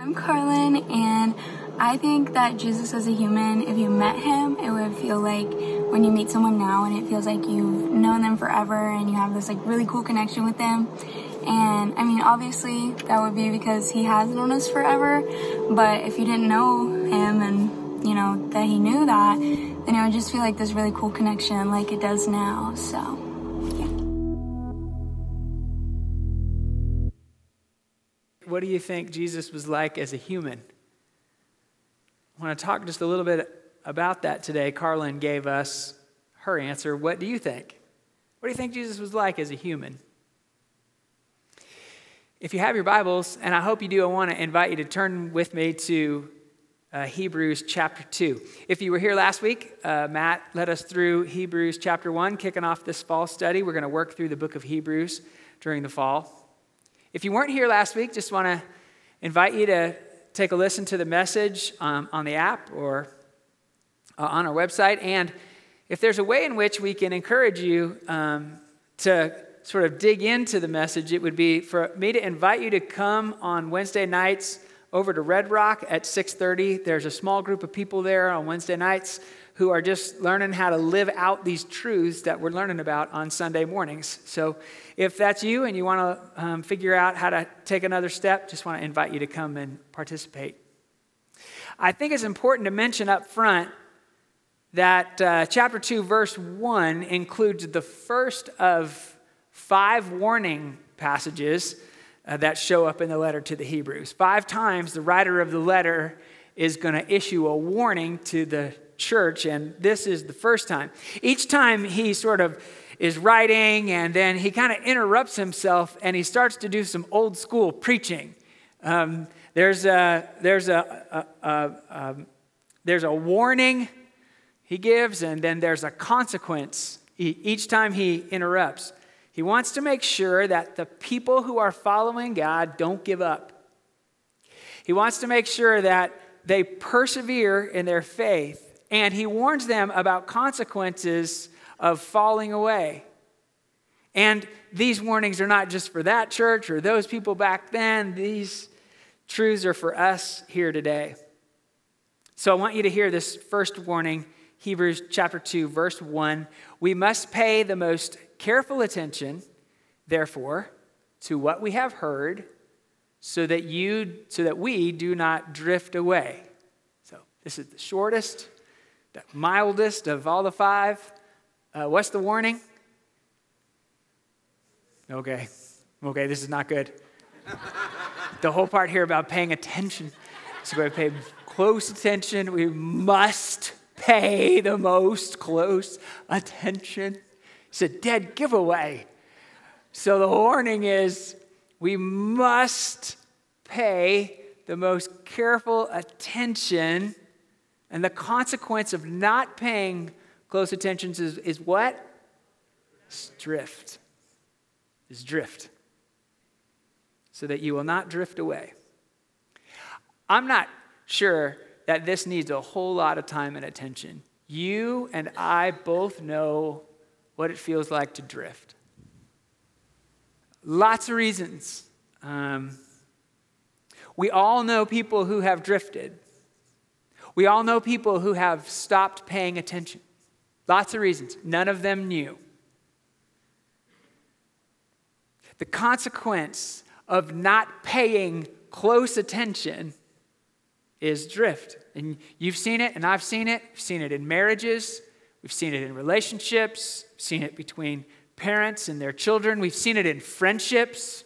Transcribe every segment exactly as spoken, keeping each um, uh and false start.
I'm Carlin, and I think that Jesus as a human, if you met him, it would feel like when you meet someone now and it feels like you've known them forever and you have this like really cool connection with them. And I mean, obviously that would be because he has known us forever, but if you didn't know him and you know that he knew that, then it would just feel like this really cool connection like it does now, so. What do you think Jesus was like as a human? I want to talk just a little bit about that today. Carlin gave us her answer. What do you think? What do you think Jesus was like as a human? If you have your Bibles, and I hope you do, I want to invite you to turn with me to uh, Hebrews chapter two. If you were here last week, uh, Matt led us through Hebrews chapter one, kicking off this fall study. We're going to work through the book of Hebrews during the fall. If you weren't here last week, just want to invite you to take a listen to the message um, on the app or uh, on our website. And if there's a way in which we can encourage you um, to sort of dig into the message, it would be for me to invite you to come on Wednesday nights over to Red Rock at six thirty. There's a small group of people there on Wednesday nights who are just learning how to live out these truths that we're learning about on Sunday mornings. So if that's you and you want to um, figure out how to take another step, just want to invite you to come and participate. I think it's important to mention up front that uh, chapter two, verse one includes the first of five warning passages uh, that show up in the letter to the Hebrews. Five times the writer of the letter is going to issue a warning to the church, and this is the first time. Each time he sort of is writing, and then he kind of interrupts himself, and he starts to do some old school preaching. Um, there's a there's a, a, a um, there's a warning he gives, and then there's a consequence each time he interrupts. He wants to make sure that the people who are following God don't give up. He wants to make sure that they persevere in their faith. And he warns them about consequences of falling away. And these warnings are not just for that church or those people back then. These truths are for us here today. So I want you to hear this first warning, Hebrews chapter two, verse one. We must pay the most careful attention, therefore, to what we have heard, so that you, so that we do not drift away. So this is the shortest, the mildest of all the five. Uh, what's the warning? Okay. Okay, this is not good. The whole part here about paying attention. So we're going to pay close attention. We must pay the most close attention. It's a dead giveaway. So the warning is we must pay the most careful attention. And the consequence of not paying close attention is, is what? It's drift. It's drift. So that you will not drift away. I'm not sure that this needs a whole lot of time and attention. You and I both know what it feels like to drift. Lots of reasons. Um, we all know people who have drifted. We all know people who have stopped paying attention. Lots of reasons. None of them knew. The consequence of not paying close attention is drift. And you've seen it, and I've seen it. We've seen it in marriages. We've seen it in relationships. We've seen it between parents and their children. We've seen it in friendships.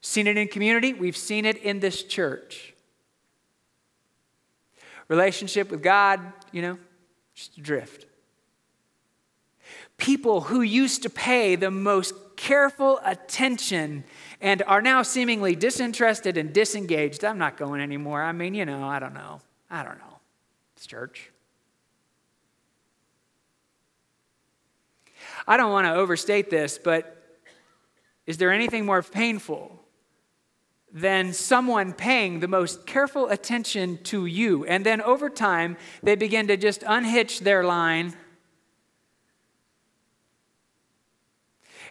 We've seen it in community. We've seen it in this church. Relationship with God, you know, just drift. People who used to pay the most careful attention and are now seemingly disinterested and disengaged. I'm not going anymore. I mean, you know, I don't know. I don't know. It's church. I don't want to overstate this, but is there anything more painful than someone paying the most careful attention to you? And then over time, they begin to just unhitch their line.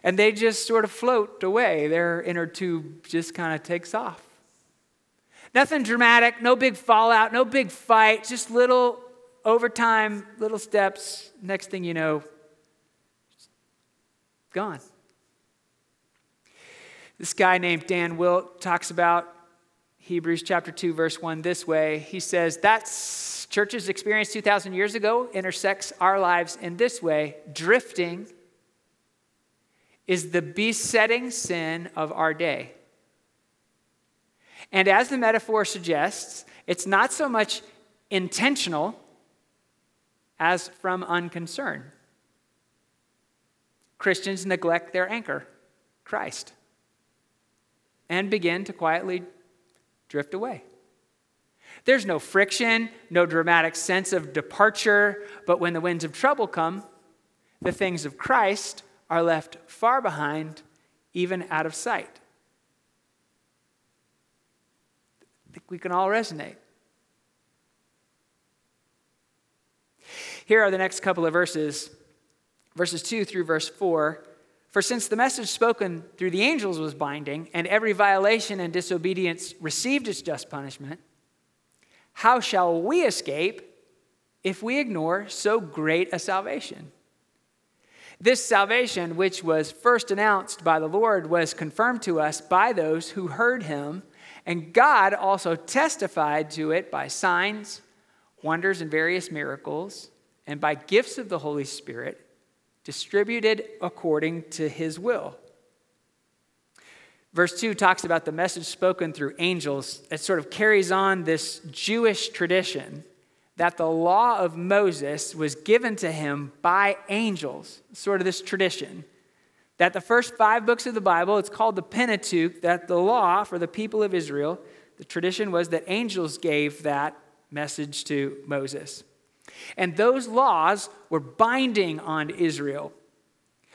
And they just sort of float away. Their inner tube just kind of takes off. Nothing dramatic, no big fallout, no big fight, just little overtime, little steps. Next thing you know, gone. This guy named Dan Wilt talks about Hebrews chapter two, verse one this way. He says, that's church's experience two thousand years ago intersects our lives in this way. Drifting is the besetting sin of our day. And as the metaphor suggests, it's not so much intentional as from unconcern. Christians neglect their anchor, Christ, and begin to quietly drift away. There's no friction, no dramatic sense of departure, but when the winds of trouble come, the things of Christ are left far behind, even out of sight. I think we can all resonate. Here are the next couple of verses, verses two through verse four. For since the message spoken through the angels was binding, and every violation and disobedience received its just punishment, how shall we escape if we ignore so great a salvation? This salvation, which was first announced by the Lord, was confirmed to us by those who heard him, and God also testified to it by signs, wonders, and various miracles, and by gifts of the Holy Spirit, distributed according to his will. Verse two talks about the message spoken through angels. It sort of carries on this Jewish tradition that the law of Moses was given to him by angels, sort of this tradition, that the first five books of the Bible, it's called the Pentateuch, that the law for the people of Israel, the tradition was that angels gave that message to Moses. And those laws were binding on Israel.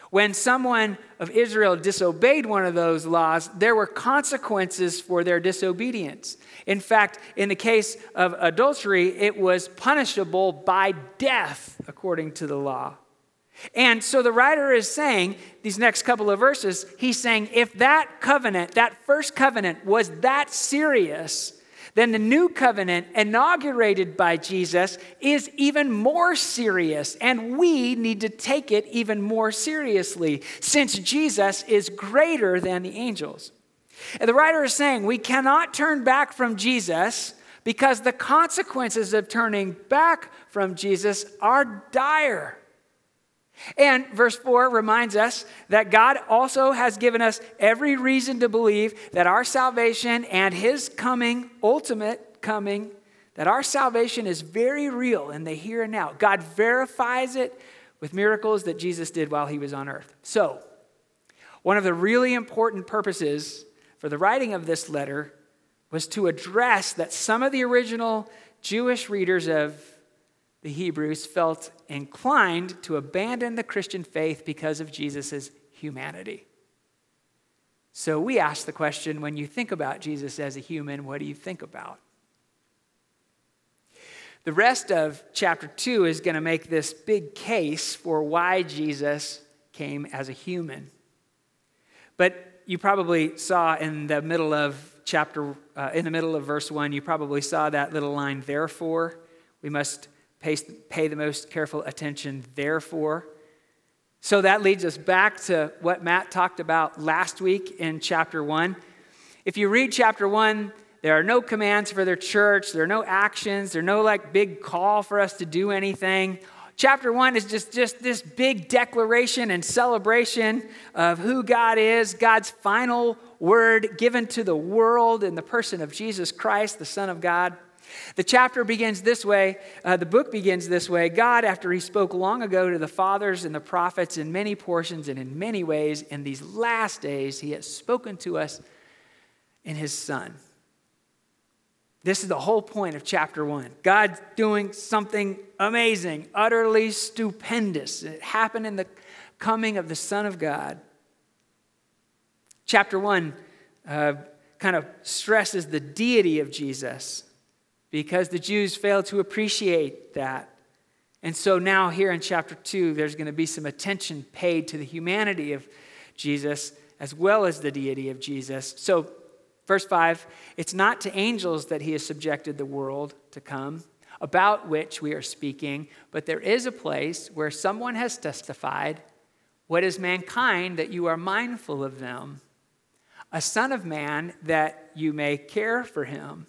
When someone of Israel disobeyed one of those laws, there were consequences for their disobedience. In fact, in the case of adultery, it was punishable by death, according to the law. And so the writer is saying, these next couple of verses, he's saying, if that covenant, that first covenant, was that serious, then the new covenant inaugurated by Jesus is even more serious, and we need to take it even more seriously since Jesus is greater than the angels. And the writer is saying we cannot turn back from Jesus because the consequences of turning back from Jesus are dire. And verse four reminds us that God also has given us every reason to believe that our salvation and his coming, ultimate coming, that our salvation is very real in the here and now. God verifies it with miracles that Jesus did while he was on earth. So, one of the really important purposes for the writing of this letter was to address that some of the original Jewish readers of the Hebrews felt inclined to abandon the Christian faith because of Jesus' humanity. So we ask the question, when you think about Jesus as a human, what do you think about? The rest of chapter two is going to make this big case for why Jesus came as a human. But you probably saw in the middle of chapter, uh, in the middle of verse one, you probably saw that little line, therefore, we must pay the most careful attention, therefore. So that leads us back to what Matt talked about last week in chapter one. If you read chapter one, there are no commands for their church. There are no actions. There are no like big call for us to do anything. Chapter one is just, just this big declaration and celebration of who God is, God's final word given to the world in the person of Jesus Christ, the Son of God. The chapter begins this way, uh, the book begins this way. God, after he spoke long ago to the fathers and the prophets in many portions and in many ways, in these last days, he has spoken to us in his Son. This is the whole point of chapter one. God's doing something amazing, utterly stupendous. It happened in the coming of the Son of God. Chapter one uh, kind of stresses the deity of Jesus, because the Jews failed to appreciate that. And so now here in chapter two, there's going to be some attention paid to the humanity of Jesus as well as the deity of Jesus. So Verse five, it's not to angels that he has subjected the world to come, about which we are speaking, but there is a place where someone has testified, what is mankind that you are mindful of them? A son of man that you may care for him.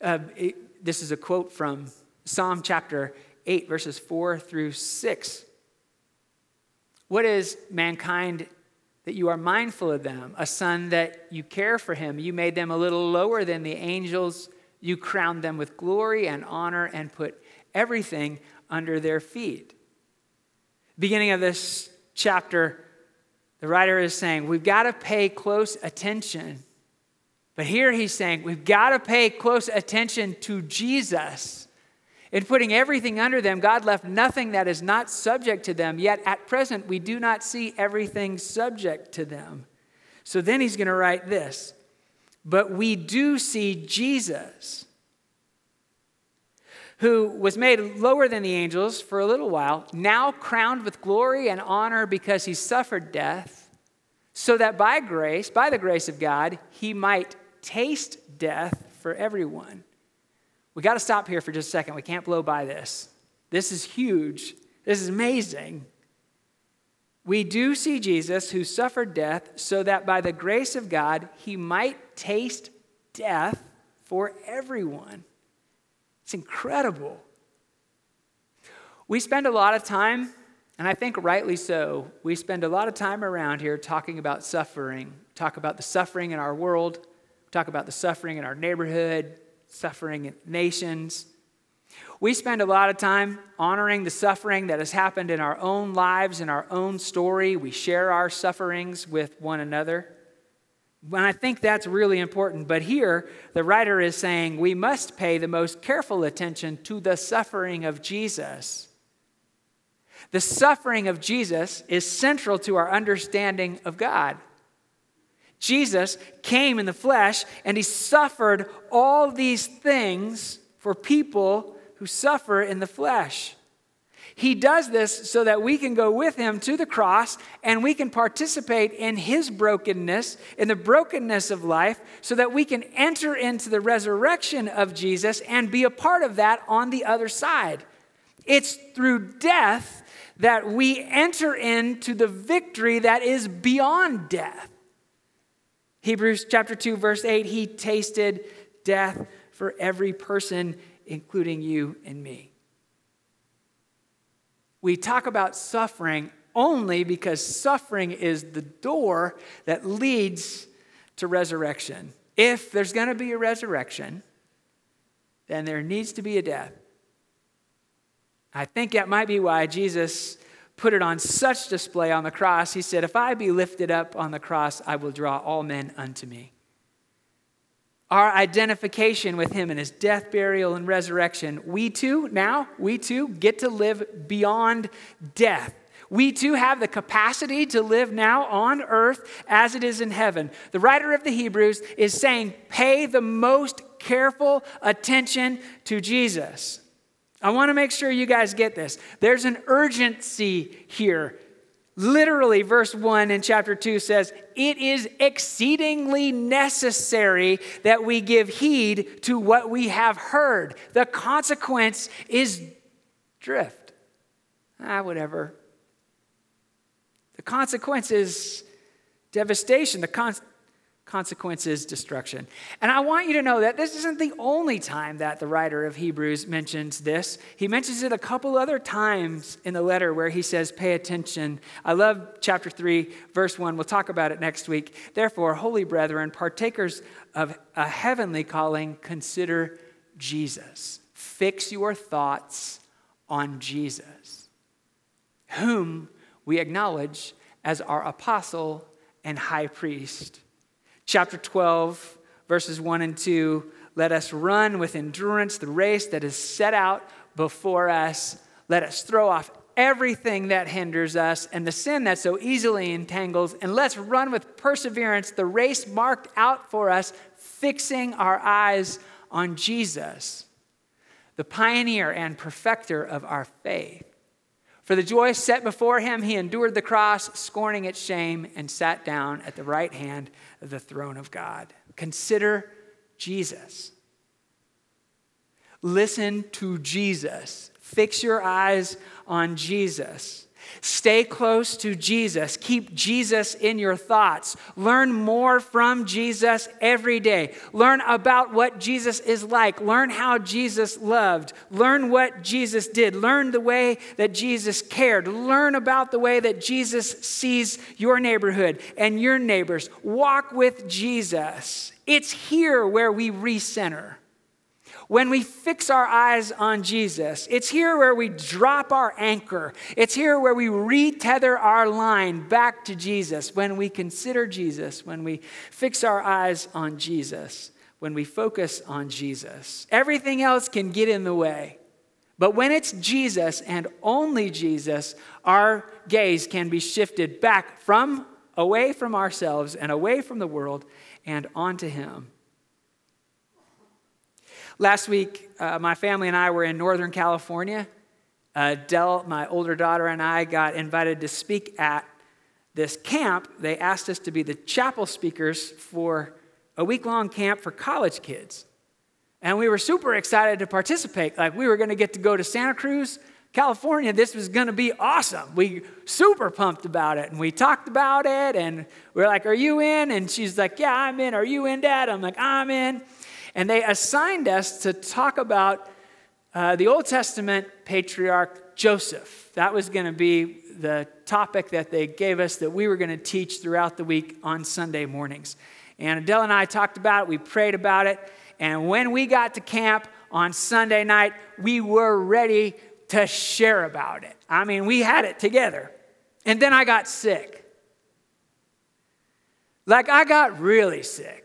Uh, it, this is a quote from Psalm chapter eight, verses four through six. What is mankind that you are mindful of them? A son that you care for him. You made them a little lower than the angels. You crowned them with glory and honor and put everything under their feet. Beginning of this chapter, the writer is saying, we've got to pay close attention. But here he's saying, we've got to pay close attention to Jesus. In putting everything under them, God left nothing that is not subject to them. Yet at present, we do not see everything subject to them. So then he's going to write this. But we do see Jesus, who was made lower than the angels for a little while, now crowned with glory and honor because he suffered death, so that by grace, by the grace of God, he might taste death for everyone. We got to stop here for just a second. We can't blow by this. This is huge. This is amazing. We do see Jesus who suffered death so that by the grace of God, he might taste death for everyone. It's incredible. We spend a lot of time, and I think rightly so, we spend a lot of time around here talking about suffering. Talk about the suffering in our world. Talk about the suffering in our neighborhood, suffering in nations. We spend a lot of time honoring the suffering that has happened in our own lives, in our own story. We share our sufferings with one another. And I think that's really important. But here, the writer is saying we must pay the most careful attention to the suffering of Jesus. The suffering of Jesus is central to our understanding of God. Jesus came in the flesh, and he suffered all these things for people who suffer in the flesh. He does this so that we can go with him to the cross and we can participate in his brokenness, in the brokenness of life, so that we can enter into the resurrection of Jesus and be a part of that on the other side. It's through death that we enter into the victory that is beyond death. Hebrews chapter two, verse eight, he tasted death for every person, including you and me. We talk about suffering only because suffering is the door that leads to resurrection. If there's going to be a resurrection, then there needs to be a death. I think that might be why Jesus put it on such display on the cross. He said, if I be lifted up on the cross, I will draw all men unto me. Our identification with him in his death, burial, and resurrection, we too, now, we too get to live beyond death. We too have the capacity to live now on earth as it is in heaven. The writer of the Hebrews is saying, pay the most careful attention to Jesus. I want to make sure you guys get this. There's an urgency here. Literally, verse one in chapter two says, it is exceedingly necessary that we give heed to what we have heard. The consequence is drift. Ah, whatever. The consequence is devastation. The con- consequence is destruction. And I want you to know that this isn't the only time that the writer of Hebrews mentions this. He mentions it a couple other times in the letter where he says, pay attention. I love chapter three, verse one. We'll talk about it next week. Therefore, holy brethren, partakers of a heavenly calling, consider Jesus. Fix your thoughts on Jesus, whom we acknowledge as our apostle and high priest. Chapter twelve, verses one and two, let us run with endurance the race that is set out before us. Let us throw off everything that hinders us and the sin that so easily entangles. And let's run with perseverance the race marked out for us, fixing our eyes on Jesus, the pioneer and perfecter of our faith. For the joy set before him, he endured the cross, scorning its shame, and sat down at the right hand of the throne of God. Consider Jesus. Listen to Jesus. Fix your eyes on Jesus. Stay close to Jesus. Keep Jesus in your thoughts. Learn more from Jesus every day. Learn about what Jesus is like. Learn how Jesus loved. Learn what Jesus did. Learn the way that Jesus cared. Learn about the way that Jesus sees your neighborhood and your neighbors. Walk with Jesus. It's here where we recenter. When we fix our eyes on Jesus, it's here where we drop our anchor. It's here where we retether our line back to Jesus. When we consider Jesus, when we fix our eyes on Jesus, when we focus on Jesus, everything else can get in the way. But when it's Jesus and only Jesus, our gaze can be shifted back from away from ourselves and away from the world and onto him. Last week, uh, my family and I were in Northern California. Uh, Adele, my older daughter, and I got invited to speak at this camp. They asked us to be the chapel speakers for a week-long camp for college kids. And we were super excited to participate. Like, we were going to get to go to Santa Cruz, California. This was going to be awesome. We super pumped about it, and we talked about it, and we were like, are you in? And she's like, yeah, I'm in. Are you in, Dad? I'm like, I'm in. And they assigned us to talk about uh, the Old Testament patriarch Joseph. That was going to be the topic that they gave us that we were going to teach throughout the week on Sunday mornings. And Adele and I talked about it. We prayed about it. And when we got to camp on Sunday night, we were ready to share about it. I mean, we had it together. And then I got sick. Like, I got really sick.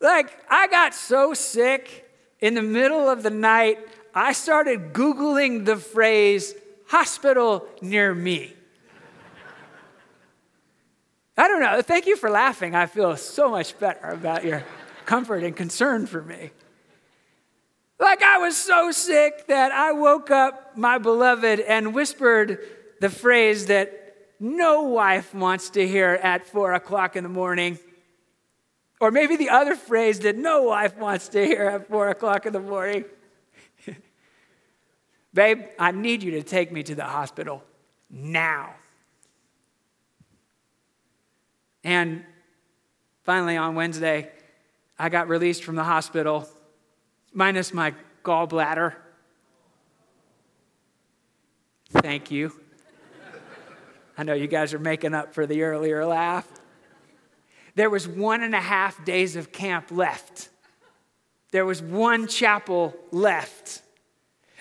Like, I got so sick in the middle of the night, I started Googling the phrase, hospital near me. I don't know. Thank you for laughing. I feel so much better about your comfort and concern for me. Like, I was so sick that I woke up my beloved and whispered the phrase that no wife wants to hear at four o'clock in the morning. Or maybe the other phrase that no wife wants to hear at four o'clock in the morning. Babe, I need you to take me to the hospital now. And finally on Wednesday, I got released from the hospital, minus my gallbladder. Thank you. I know you guys are making up for the earlier laugh. There was one and a half days of camp left. There was one chapel left.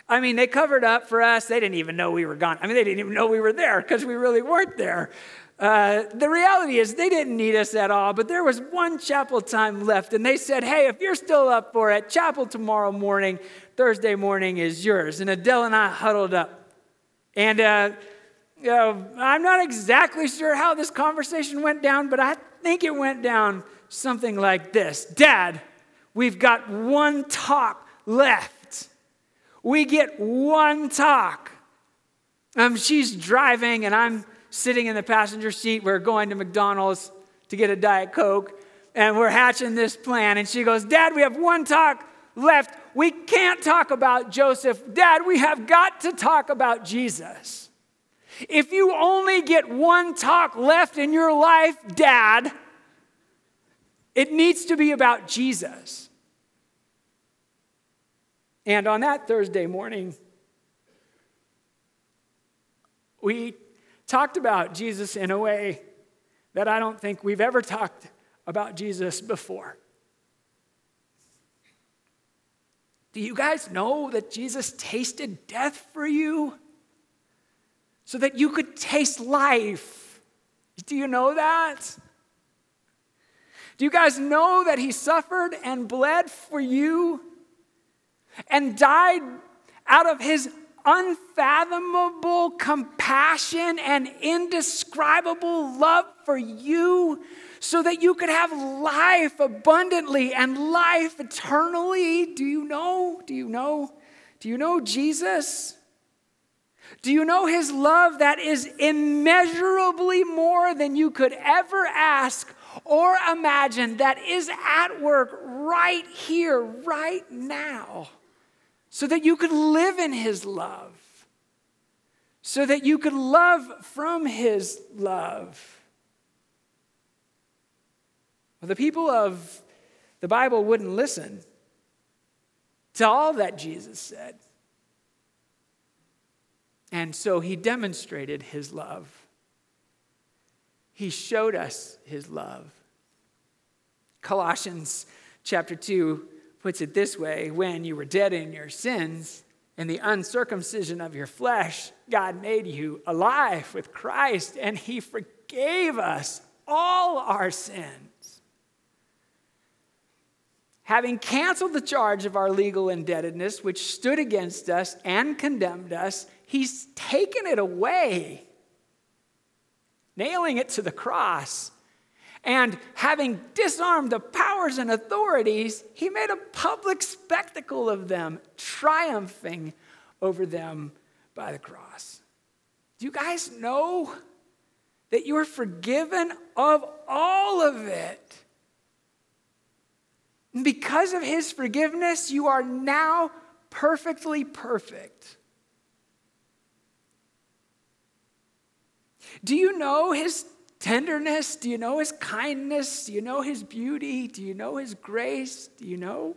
I mean, they covered up for us. They didn't even know we were gone. I mean, they didn't even know we were there because we really weren't there. Uh, the reality is they didn't need us at all, but there was one chapel time left. And they said, hey, if you're still up for it, chapel tomorrow morning, Thursday morning is yours. And Adele and I huddled up. And uh, you know, I'm not exactly sure how this conversation went down, but I I think it went down something like this. Dad, we've got one talk left. We get one talk. Um, she's driving and I'm sitting in the passenger seat. We're going to McDonald's to get a Diet Coke and we're hatching this plan. And she goes, Dad, we have one talk left. We can't talk about Joseph. Dad, we have got to talk about Jesus. If you only get one talk left in your life, Dad, it needs to be about Jesus. And on that Thursday morning, we talked about Jesus in a way that I don't think we've ever talked about Jesus before. Do you guys know that Jesus tasted death for you? So that you could taste life. Do you know that? Do you guys know that he suffered and bled for you and died out of his unfathomable compassion and indescribable love for you so that you could have life abundantly and life eternally? Do you know? Do you know? Do you know Jesus? Do you know his love that is immeasurably more than you could ever ask or imagine, that is at work right here, right now, so that you could live in his love, so that you could love from his love? Well, the people of the Bible wouldn't listen to all that Jesus said. And so he demonstrated his love. He showed us his love. Colossians chapter two puts it this way: when you were dead in your sins and the uncircumcision of your flesh, God made you alive with Christ, and he forgave us all our sins, having canceled the charge of our legal indebtedness, which stood against us and condemned us. He's taken it away, nailing it to the cross. And having disarmed the powers and authorities, he made a public spectacle of them, triumphing over them by the cross. Do you guys know that you are forgiven of all of it? And because of his forgiveness, you are now perfectly perfect. Do you know his tenderness? Do you know his kindness? Do you know his beauty? Do you know his grace? Do you know?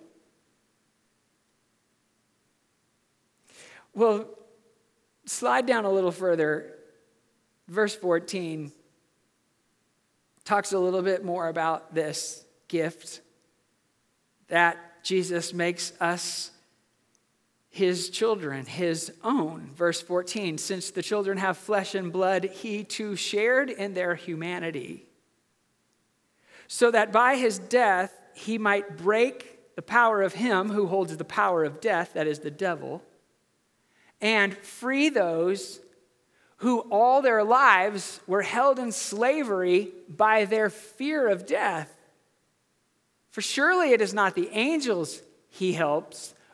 Well, slide down a little further. Verse fourteen talks a little bit more about this gift that Jesus makes us his children, his own. Verse fourteen, since the children have flesh and blood, he too shared in their humanity, so that by his death he might break the power of him who holds the power of death, that is the devil, and free those who all their lives were held in slavery by their fear of death. For surely it is not the angels he helps,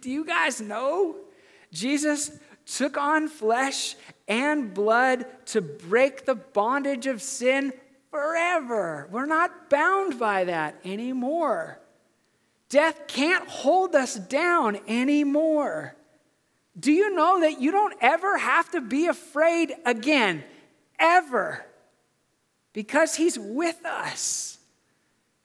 Do you guys know Jesus took on flesh and blood to break the bondage of sin forever? We're not bound by that anymore. Death can't hold us down anymore. Do you know that you don't ever have to be afraid again, ever? Because he's with us.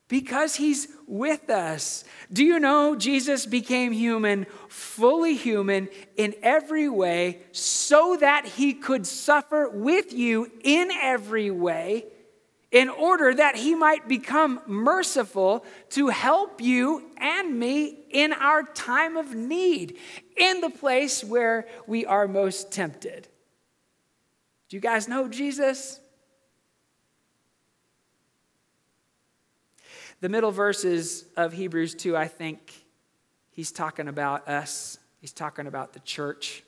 Because he's with us. Do you know Jesus became human, fully human in every way, so that he could suffer with you in every way, in order that he might become merciful to help you and me in our time of need, in the place where we are most tempted? Do you guys know Jesus? The middle verses of Hebrews two, I think he's talking about us. He's talking about the church.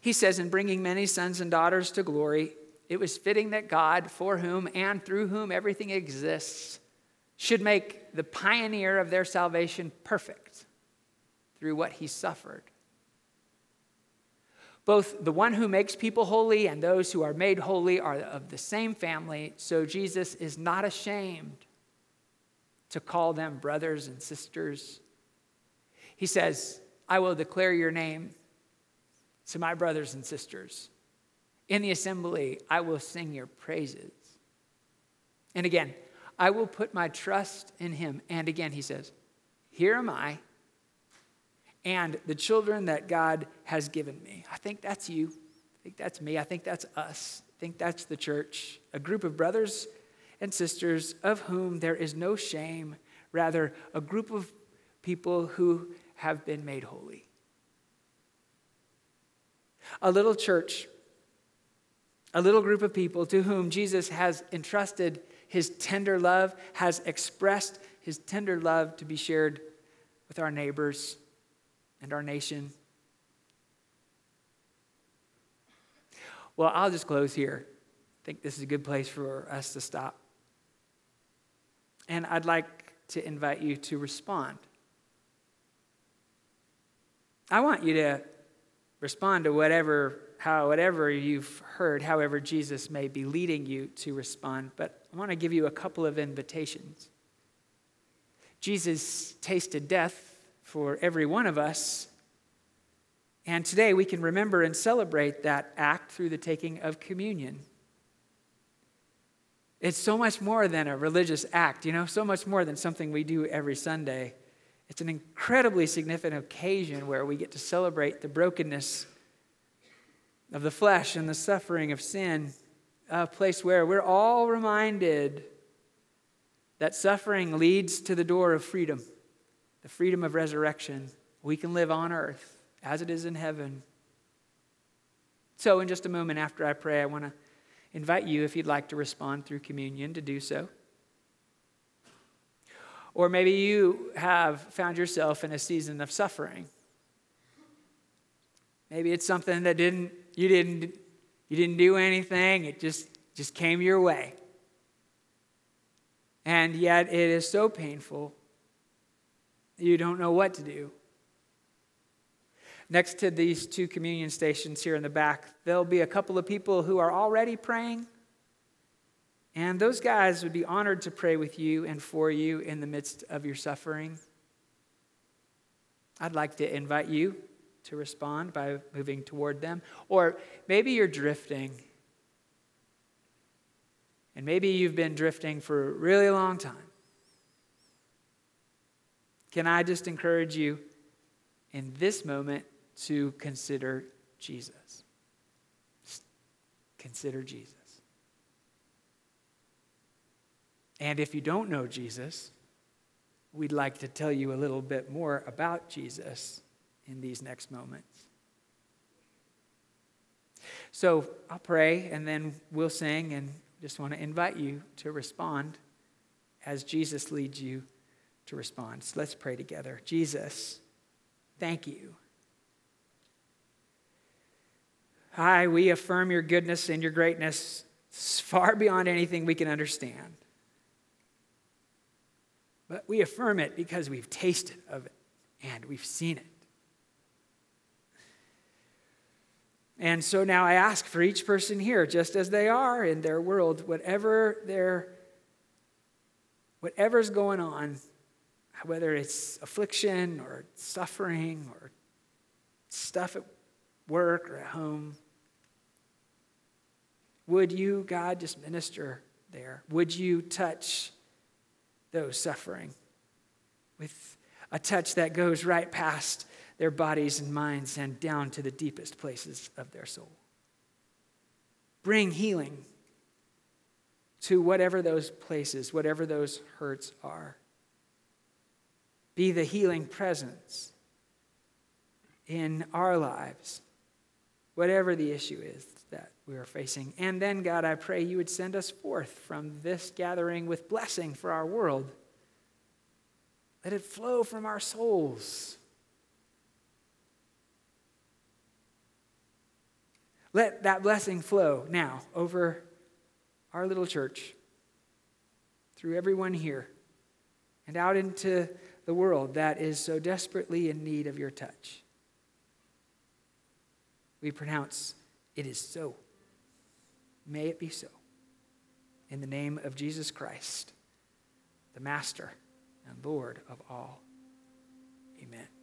He says, in bringing many sons and daughters to glory, it was fitting that God, for whom and through whom everything exists, should make the pioneer of their salvation perfect through what he suffered. Both the one who makes people holy and those who are made holy are of the same family, so Jesus is not ashamed to call them brothers and sisters. He says, I will declare your name to my brothers and sisters. In the assembly, I will sing your praises. And again, I will put my trust in him. And again, he says, here am I and the children that God has given me. I think that's you. I think that's me. I think that's us. I think that's the church, a group of brothers and sisters of whom there is no shame, rather a group of people who have been made holy. A little church, a little group of people to whom Jesus has entrusted his tender love, has expressed his tender love to be shared with our neighbors and our nation. Well, I'll just close here. I think this is a good place for us to stop. And I'd like to invite you to respond. I want you to respond to whatever, how, whatever you've heard, however Jesus may be leading you to respond, but I want to give you a couple of invitations. Jesus tasted death for every one of us, and today we can remember and celebrate that act through the taking of communion. It's so much more than a religious act, you know, so much more than something we do every Sunday. It's an incredibly significant occasion where we get to celebrate the brokenness of the flesh and the suffering of sin, a place where we're all reminded that suffering leads to the door of freedom, the freedom of resurrection. We can live on earth as it is in heaven. So in just a moment after I pray, I want to invite you, if you'd like to respond through communion, to do so. Or maybe you have found yourself in a season of suffering. Maybe it's something that didn't you didn't you didn't do anything, it just, just came your way. And yet it is so painful you don't know what to do. Next to these two communion stations here in the back, there'll be a couple of people who are already praying. And those guys would be honored to pray with you and for you in the midst of your suffering. I'd like to invite you to respond by moving toward them. Or maybe you're drifting. And maybe you've been drifting for a really long time. Can I just encourage you in this moment to consider Jesus. Consider Jesus. And if you don't know Jesus, we'd like to tell you a little bit more about Jesus in these next moments. So I'll pray and then we'll sing, and just want to invite you to respond as Jesus leads you to respond. So let's pray together. Jesus, thank you. I, we affirm your goodness and your greatness far beyond anything we can understand. But we affirm it because we've tasted of it and we've seen it. And so now I ask for each person here, just as they are in their world, whatever their, whatever's going on, whether it's affliction or suffering or stuff at work or at home, would you, God, just minister there? Would you touch those suffering with a touch that goes right past their bodies and minds and down to the deepest places of their soul? Bring healing to whatever those places, whatever those hurts are. Be the healing presence in our lives, whatever the issue is that we are facing. And then, God, I pray you would send us forth from this gathering with blessing for our world. Let it flow from our souls. Let that blessing flow now over our little church, through everyone here, and out into the world that is so desperately in need of your touch. We pronounce, it is so. May it be so. In the name of Jesus Christ, the Master and Lord of all. Amen.